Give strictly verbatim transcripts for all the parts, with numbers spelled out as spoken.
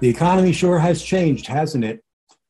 The economy sure has changed, hasn't it?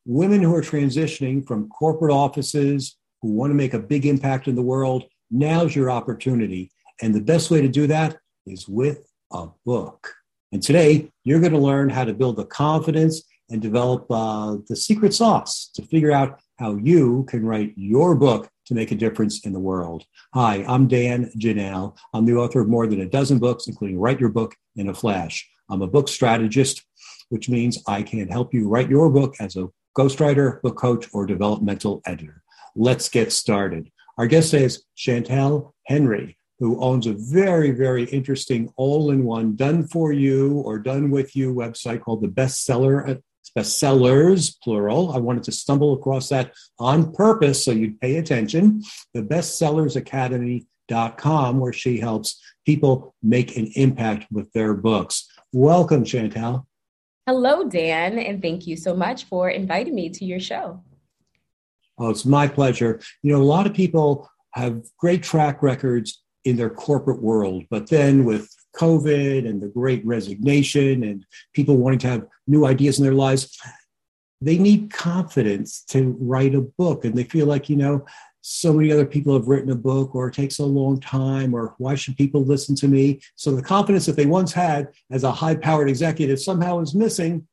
Women who are transitioning from corporate offices, who want to make a big impact in the world, now's your opportunity. And the best way to do that is with a book. And today, you're going to learn how to build the confidence and develop uh, the secret sauce to figure out how you can write your book to make a difference in the world. Hi, I'm Dan Janelle. I'm the author of more than a dozen books, including Write Your Book in a Flash. I'm a book strategist, which means I can help you write your book as a ghostwriter, book coach, or developmental editor. Let's get started. Our guest today is Chantel Henry, who owns a very, very interesting all-in-one done-for-you or done-with-you website called the Bestseller, Bestsellers, plural. I wanted to stumble across that on purpose so you'd pay attention. The Bestsellers Academy dot com, where she helps people make an impact with their books. Welcome, Chantel. Hello, Dan, and thank you so much for inviting me to your show. Oh, it's my pleasure. You know, a lot of people have great track records in their corporate world, but then with COVID and the great resignation and people wanting to have new ideas in their lives, they need confidence to write a book. And they feel like, you know, so many other people have written a book, or it takes a long time, or why should people listen to me? So the confidence that they once had as a high-powered executive somehow is missing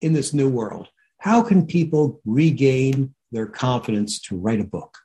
in this new world. How can people regain their confidence to write a book?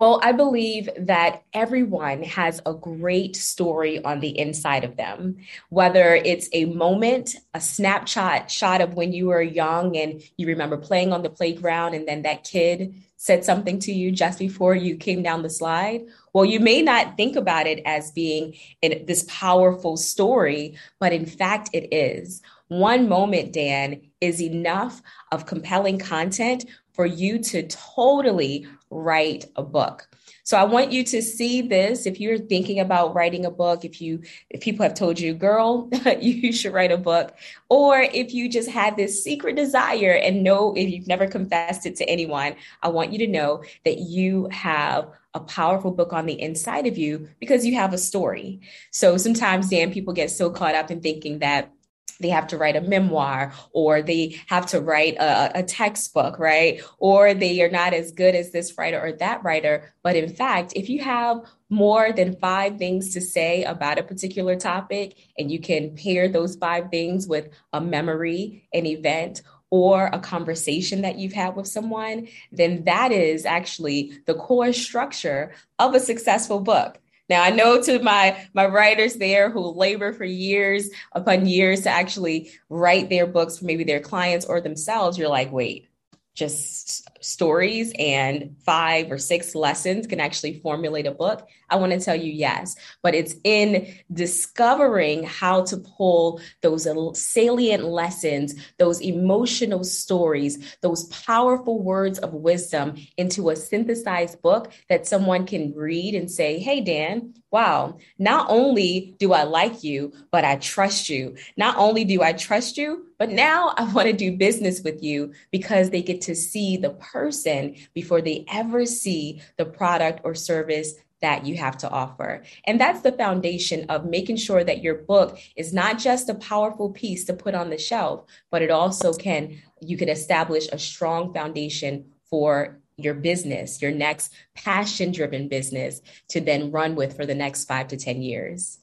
Well, I believe that everyone has a great story on the inside of them, whether it's a moment, a snapshot shot of when you were young and you remember playing on the playground and then that kid said something to you just before you came down the slide. Well, you may not think about it as being in this powerful story, but in fact it is. One moment, Dan, is enough of compelling content for you to totally write a book. So I want you to see this. If you're thinking about writing a book, if you, if people have told you, girl, you should write a book, or if you just had this secret desire and know, if you've never confessed it to anyone, I want you to know that you have a powerful book on the inside of you because you have a story. So sometimes, Dan, people get so caught up in thinking that they have to write a memoir, or they have to write a, a textbook, right? Or they are not as good as this writer or that writer. But in fact, if you have more than five things to say about a particular topic, and you can pair those five things with a memory, an event, or a conversation that you've had with someone, then that is actually the core structure of a successful book. Now, I know to my my writers there who labor for years upon years to actually write their books for maybe their clients or themselves, you're like, wait, just stories and five or six lessons can actually formulate a book? I want to tell you yes, but it's in discovering how to pull those salient lessons, those emotional stories, those powerful words of wisdom into a synthesized book that someone can read and say, hey, Dan, wow, not only do I like you, but I trust you. Not only do I trust you, but now I want to do business with you, because they get to see the person before they ever see the product or service that you have to offer. And that's the foundation of making sure that your book is not just a powerful piece to put on the shelf, but it also can, you can establish a strong foundation for your business, your next passion-driven business to then run with for the next five to ten years.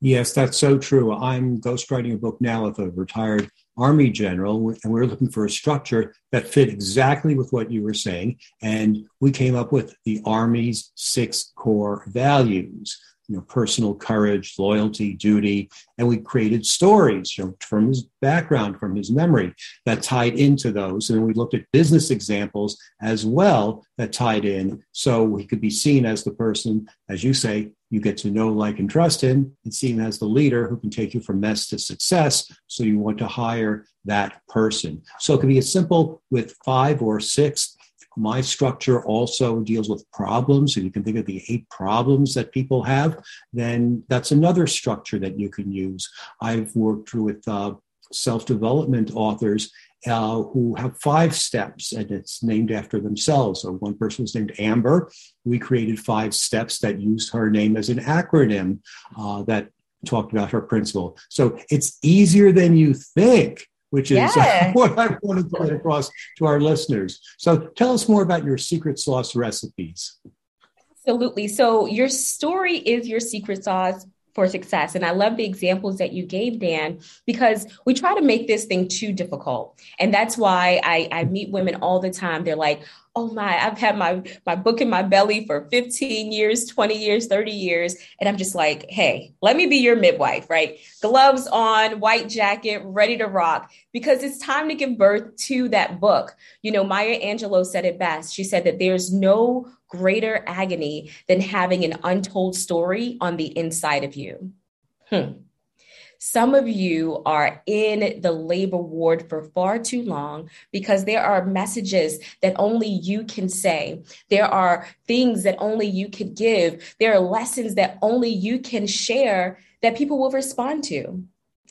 Yes, that's so true. I'm ghostwriting a book now with a retired Army general, and we were looking for a structure that fit exactly with what you were saying. And we came up with the Army's six core values. you know, personal courage, loyalty, duty. And we created stories, you know, from his background, from his memory, that tied into those. And then we looked at business examples as well that tied in. So he could be seen as the person, as you say, you get to know, like, and trust him, and seen as the leader who can take you from mess to success. So you want to hire that person. So it can be as simple with five or six. My structure also deals with problems. And you can think of the eight problems that people have. Then that's another structure that you can use. I've worked with uh, self-development authors uh, who have five steps, and it's named after themselves. So one person was named Amber. We created five steps that used her name as an acronym uh, that talked about her principle. So it's easier than you think, which is yeah. what I wanted to get across to our listeners. So tell us more about your secret sauce recipes. Absolutely. So your story is your secret sauce for success. And I love the examples that you gave, Dan, because we try to make this thing too difficult. And that's why I, I meet women all the time. They're like, oh my, I've had my, my book in my belly for fifteen years, twenty years, thirty years. And I'm just like, hey, let me be your midwife, right? Gloves on, white jacket, ready to rock, because it's time to give birth to that book. You know, Maya Angelou said it best. She said that there's no greater agony than having an untold story on the inside of you. Hmm. Some of you are in the labor ward for far too long because there are messages that only you can say. There are things that only you could give. There are lessons that only you can share that people will respond to.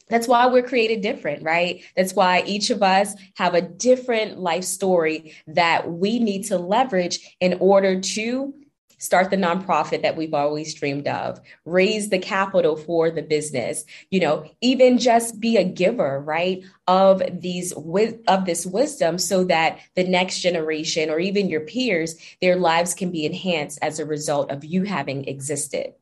That's why we're created different, right? That's why each of us have a different life story that we need to leverage in order to start the nonprofit that we've always dreamed of, raise the capital for the business, you know, even just be a giver, right, of these of this wisdom so that the next generation or even your peers, their lives can be enhanced as a result of you having existed.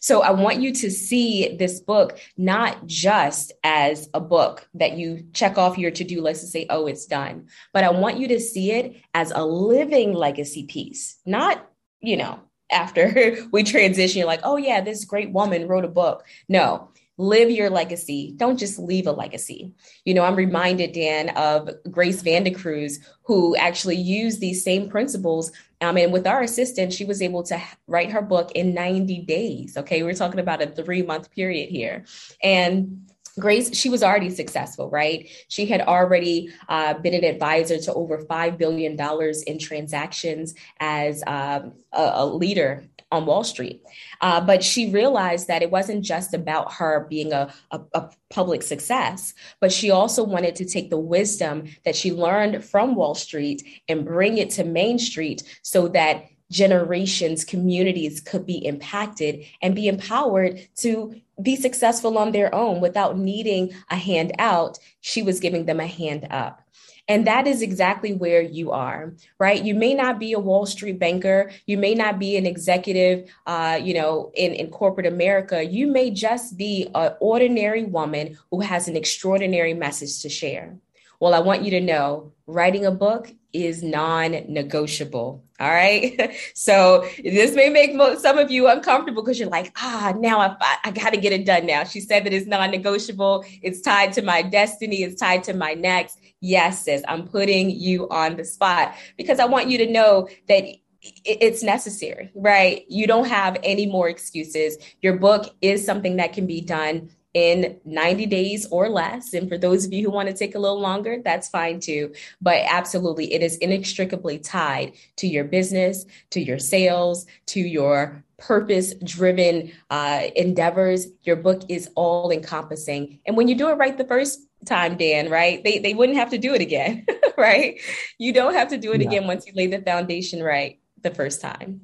So I want you to see this book not just as a book that you check off your to-do list and say, oh, it's done, but I want you to see it as a living legacy piece, not, you know, after we transition, you're like, oh yeah, this great woman wrote a book. No, live your legacy. Don't just leave a legacy. You know, I'm reminded, Dan, of Grace Vandercruz, who actually used these same principles. Um, and with our assistance, she was able to write her book in ninety days. Okay. We're talking about a three month period here. And Grace, she was already successful, right? She had already uh, been an advisor to over five billion dollars in transactions as um, a, a leader on Wall Street. Uh, but she realized that it wasn't just about her being a, a, a public success, but she also wanted to take the wisdom that she learned from Wall Street and bring it to Main Street so that generations, communities could be impacted and be empowered to be successful on their own without needing a handout. She was giving them a hand up. And that is exactly where you are, right? You may not be a Wall Street banker. You may not be an executive, uh, you know, in, in corporate America. You may just be an ordinary woman who has an extraordinary message to share. Well, I want you to know writing a book is non-negotiable. All right. So this may make most, some of you uncomfortable because you're like, ah, now I, I, I got to get it done now. She said that it's non-negotiable. It's tied to my destiny. It's tied to my next. Yes, sis, I'm putting you on the spot because I want you to know that it's necessary, right? You don't have any more excuses. Your book is something that can be done in ninety days or less. And for those of you who want to take a little longer, that's fine too. But absolutely, it is inextricably tied to your business, to your sales, to your purpose-driven uh, endeavors. Your book is all-encompassing. And when you do it right the first time, Dan, right, they, they wouldn't have to do it again, right? You don't have to do it yeah. again once you lay the foundation right the first time.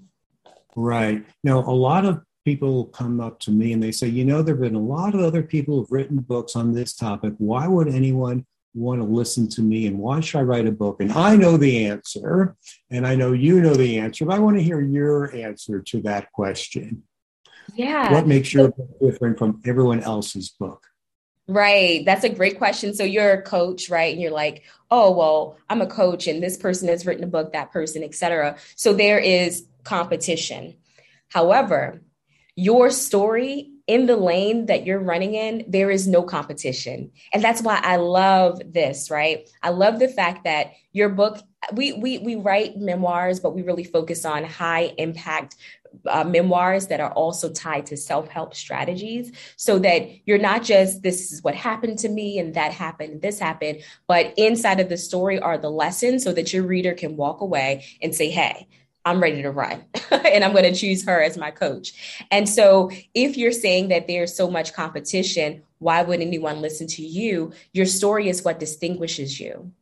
Right. Now, a lot of people come up to me and they say, you know, there have been a lot of other people who've written books on this topic. Why would anyone want to listen to me? And why should I write a book? And I know the answer. And I know you know the answer, but I want to hear your answer to that question. Yeah. What makes your book different from everyone else's book? Right. That's a great question. So you're a coach, right? And you're like, oh, well, I'm a coach and this person has written a book, that person, et cetera. So there is competition. However, your story in the lane that you're running in, there is no competition. And that's why I love this, right? I love the fact that your book, we we we write memoirs, but we really focus on high impact uh, memoirs that are also tied to self-help strategies, so that you're not just, this is what happened to me and that happened, and this happened, but inside of the story are the lessons so that your reader can walk away and say, hey, I'm ready to run and I'm going to choose her as my coach. And so if you're saying that there's so much competition, why would anyone listen to you? Your story is what distinguishes you.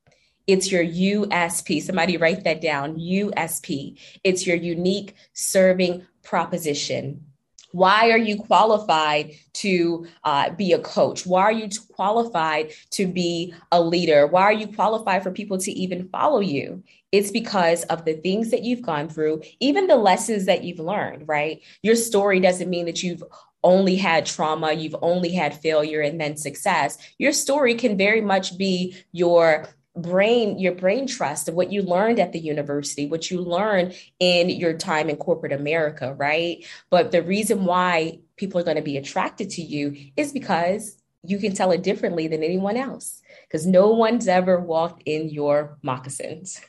It's your U S P. Somebody write that down, U S P. It's your unique serving proposition. Why are you qualified to uh, be a coach? Why are you qualified to be a leader? Why are you qualified for people to even follow you? It's because of the things that you've gone through, even the lessons that you've learned, right? Your story doesn't mean that you've only had trauma, you've only had failure and then success. Your story can very much be your brain, your brain trust of what you learned at the university, what you learned in your time in corporate America, right? But the reason why people are going to be attracted to you is because you can tell it differently than anyone else, because no one's ever walked in your moccasins,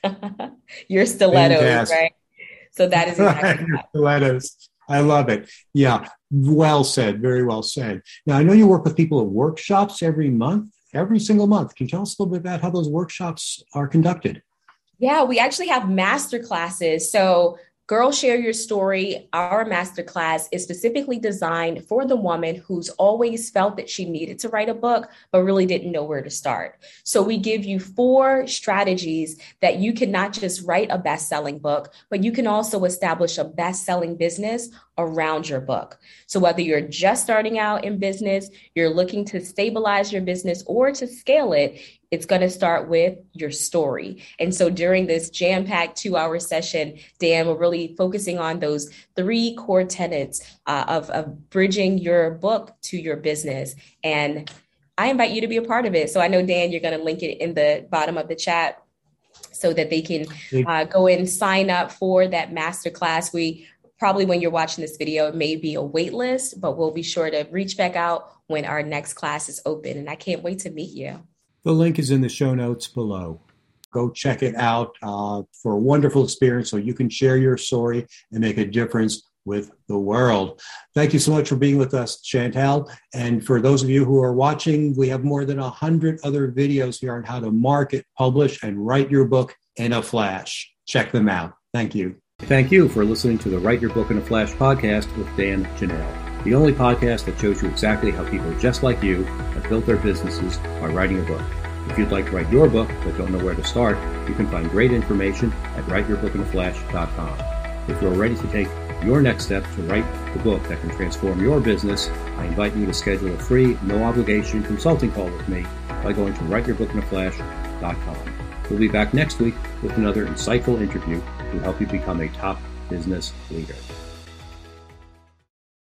your stilettos, fantastic. Right? So that is exactly your stilettos. I love it. Yeah. Well said. Very well said. Now, I know you work with people at workshops every month. Every single month. Can you tell us a little bit about how those workshops are conducted? Yeah, we actually have master classes. So Girl Share Your Story, our masterclass, is specifically designed for the woman who's always felt that she needed to write a book, but really didn't know where to start. So we give you four strategies that you can not just write a best-selling book, but you can also establish a best-selling business around your book. So whether you're just starting out in business, you're looking to stabilize your business or to scale it, it's going to start with your story. And so during this jam-packed two-hour session, Dan, we're really focusing on those three core tenets uh, of, of bridging your book to your business. And I invite you to be a part of it. So I know, Dan, you're going to link it in the bottom of the chat so that they can uh, go and sign up for that masterclass. We probably, when you're watching this video, it may be a wait list, but we'll be sure to reach back out when our next class is open. And I can't wait to meet you. The link is in the show notes below. Go check it out uh, for a wonderful experience so you can share your story and make a difference with the world. Thank you so much for being with us, Chantel. And for those of you who are watching, we have more than one hundred other videos here on how to market, publish, and write your book in a flash. Check them out. Thank you. Thank you for listening to the Write Your Book in a Flash podcast with Dan Janelle. The only podcast that shows you exactly how people just like you have built their businesses by writing a book. If you'd like to write your book but don't know where to start, you can find great information at write your book in a flash dot com. If you're ready to take your next step to write the book that can transform your business, I invite you to schedule a free, no obligation consulting call with me by going to write your book in a flash dot com. We'll be back next week with another insightful interview to help you become a top business leader.